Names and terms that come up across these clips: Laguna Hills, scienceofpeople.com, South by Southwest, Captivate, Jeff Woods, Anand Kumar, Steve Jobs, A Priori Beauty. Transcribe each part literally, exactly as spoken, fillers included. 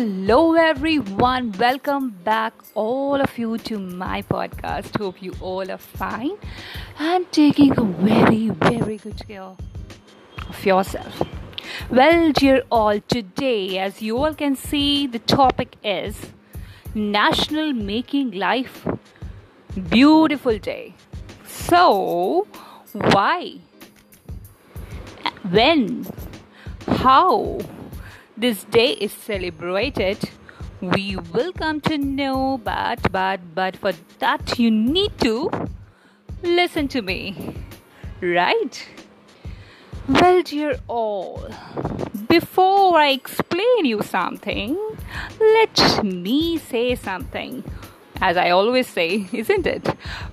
Hello everyone, welcome back all of you to my podcast. Hope you all are fine and taking a very very good care of yourself. Well dear all, today as you all can see the topic is National Making Life Beautiful Day. So why, when, how this day is celebrated, we will come to know, but but but for that you need to listen to me, right? Well dear all, before I explain you something, let me say something, as I always say, isn't it?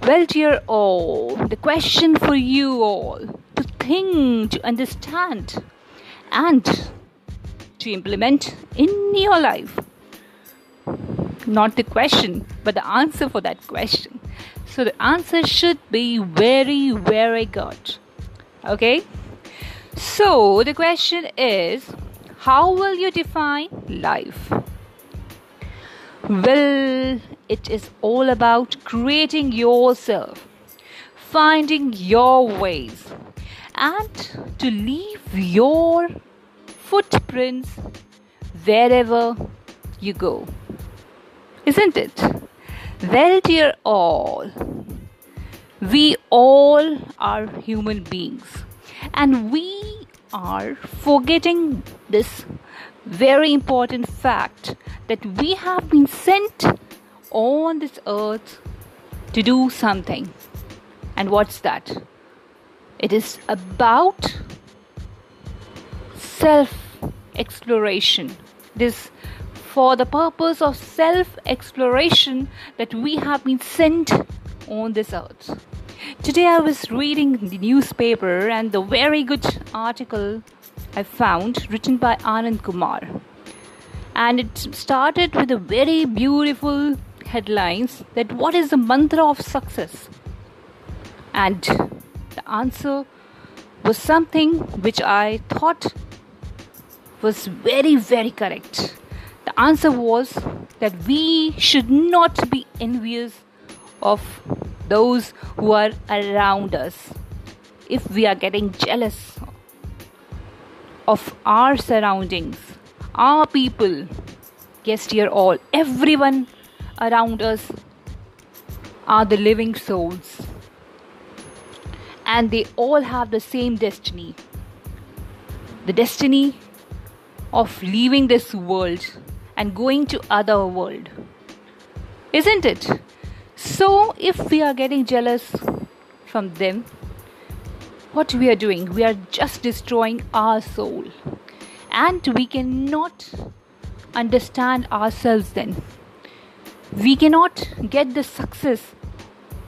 Well dear all, the question for you all to think, to understand and to implement in your life, not the question but the answer for that question. So the answer should be very very good. Okay, so the question is, how will you define life? Well, it is all about creating yourself, finding your ways and to leave your footprints wherever you go, isn't it? Well dear all, we all are human beings and we are forgetting this very important fact that we have been sent on this earth to do something. And what's that? It is about self-exploration. This for the purpose of self-exploration that we have been sent on this earth. Today I was reading the newspaper and the very good article I found written by Anand Kumar, and it started with a very beautiful headlines that what is the mantra of success, and the answer was something which I thought was very very correct. The answer was that we should not be envious of those who are around us. If we are getting jealous of our surroundings, our people, yes dear all, everyone around us are the living souls and they all have the same destiny, the destiny of leaving this world and going to other world, isn't it? So if we are getting jealous from them, what we are doing, we are just destroying our soul and we cannot understand ourselves. Then we cannot get the success,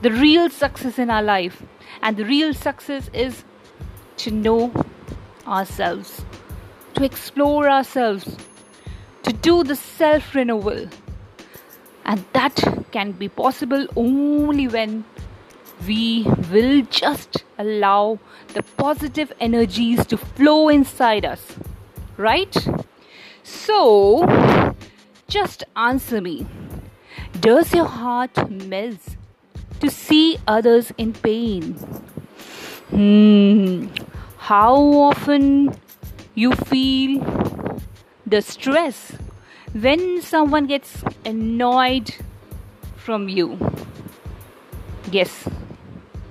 the real success in our life, and the real success is to know ourselves, to explore ourselves, to do the self-renewal, and that can be possible only when we will just allow the positive energies to flow inside us, right? So just answer me, does your heart melt to see others in pain? Hmm. How often you feel the stress when someone gets annoyed from you? Yes,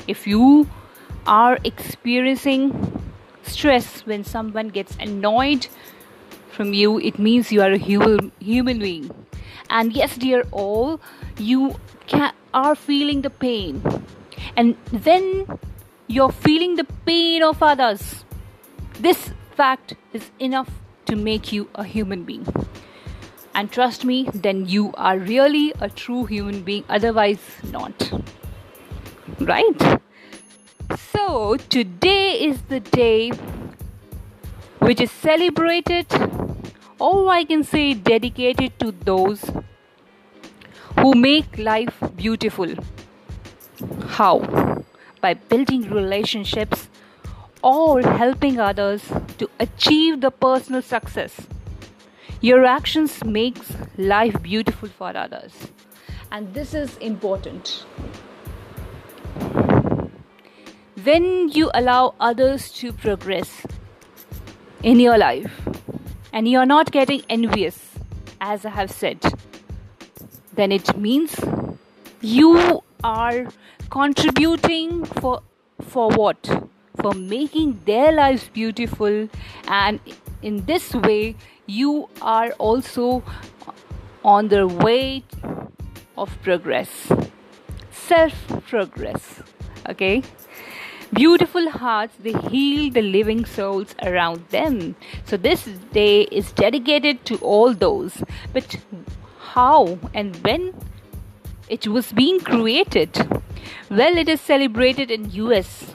if you are experiencing stress when someone gets annoyed from you, it means you are a human human being. And yes dear all, you can, are feeling the pain, and when you're feeling the pain of others, this fact is enough to make you a human being. And trust me, then you are really a true human being, otherwise not, right? So today is the day which is celebrated, or I can say dedicated to those who make life beautiful. How? By building relationships or helping others to achieve the personal success. Your actions makes life beautiful for others. And this is important. When you allow others to progress in your life and you are not getting envious, as I have said, then it means you are contributing for for what? For making their lives beautiful, and in this way you are also on the way of progress, self-progress. Okay? Beautiful hearts, they heal the living souls around them. So this day is dedicated to all those. But how and when it was being created? Well, it is celebrated in U S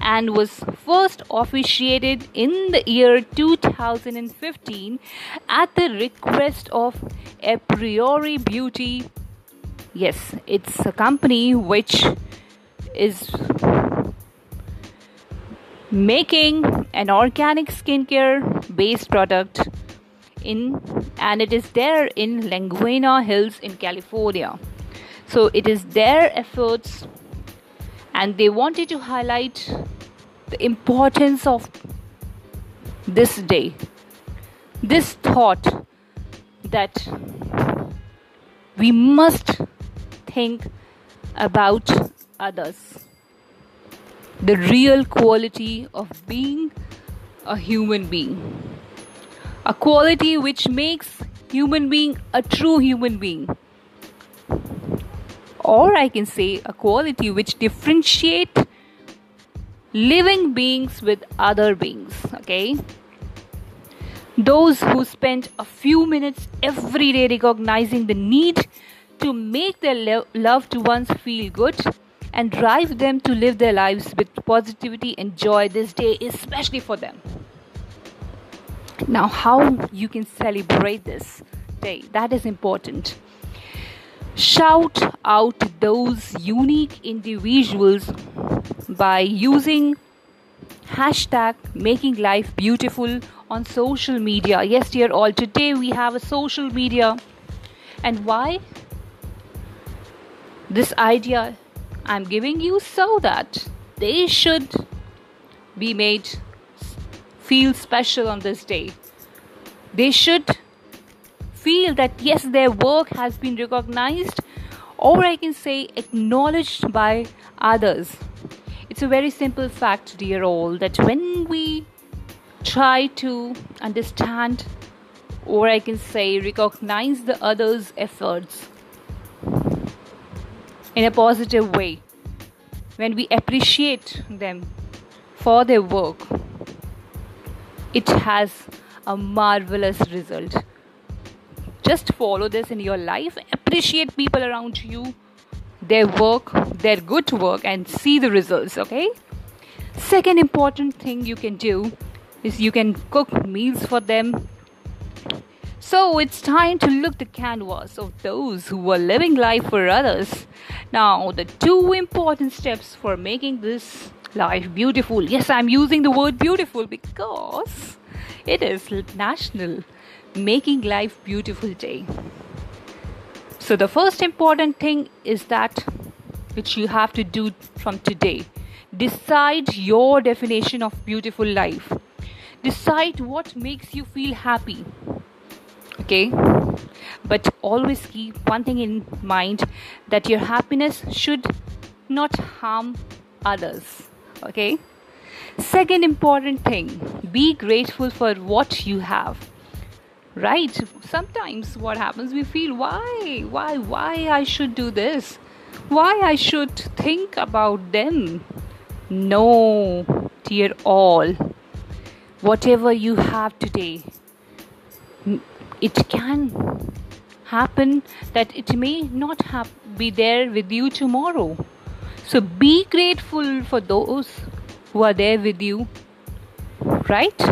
and was first officiated in the year two thousand fifteen at the request of A Priori Beauty. Yes, it's a company which is making an organic skincare based product in and it is there in Laguna Hills in California. So it is their efforts, and they wanted to highlight the importance of this day, this thought that we must think about others. The real quality of being a human being, a quality which makes human being a true human being, or I can say a quality which differentiate living beings with other beings. Okay, those who spend a few minutes every day recognizing the need to make their lo- loved ones feel good and drive them to live their lives with positivity and joy. This day is especially for them. Now, how you can celebrate this day? That is important. Shout out those unique individuals by using hashtag making life beautiful on social media. Yes, dear all, today we have a social media. And why? This idea I'm giving you so that they should be made feel special on this day. They should feel that yes, their work has been recognized, or I can say acknowledged by others. It's a very simple fact, dear all, that when we try to understand, or I can say recognize the others' efforts in a positive way, when we appreciate them for their work, it has a marvelous result. Just follow this in your life. Appreciate people around you, their work, their good work, and see the results. Okay? Second important thing you can do is you can cook meals for them. So it's time to look the canvas of those who are living life for others. Now, the two important steps for making this life beautiful. Yes, I'm using the word beautiful because it is National Making Life Beautiful Day. So the first important thing is that which you have to do from today. Decide your definition of beautiful life. Decide what makes you feel happy. Okay, but always keep one thing in mind, that your happiness should not harm others. Okay, second important thing, be grateful for what you have. Right? Sometimes what happens, we feel why, why, why I should do this, why I should think about them. No, dear all, whatever you have today, it can happen that it may not have, be there with you tomorrow. So be grateful for those who are there with you. Right?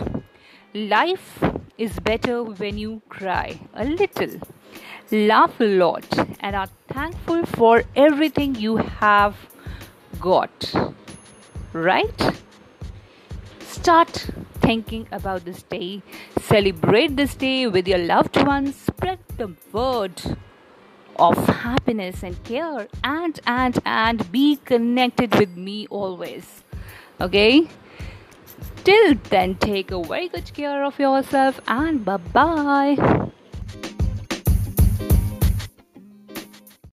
Life is better when you cry a little, laugh a lot, and are thankful for everything you have got. Right? Start thinking about this day. Celebrate this day with your loved ones. Spread the word of happiness and care, and and and be connected with me always. Okay? Till then, take a very good care of yourself, and bye bye.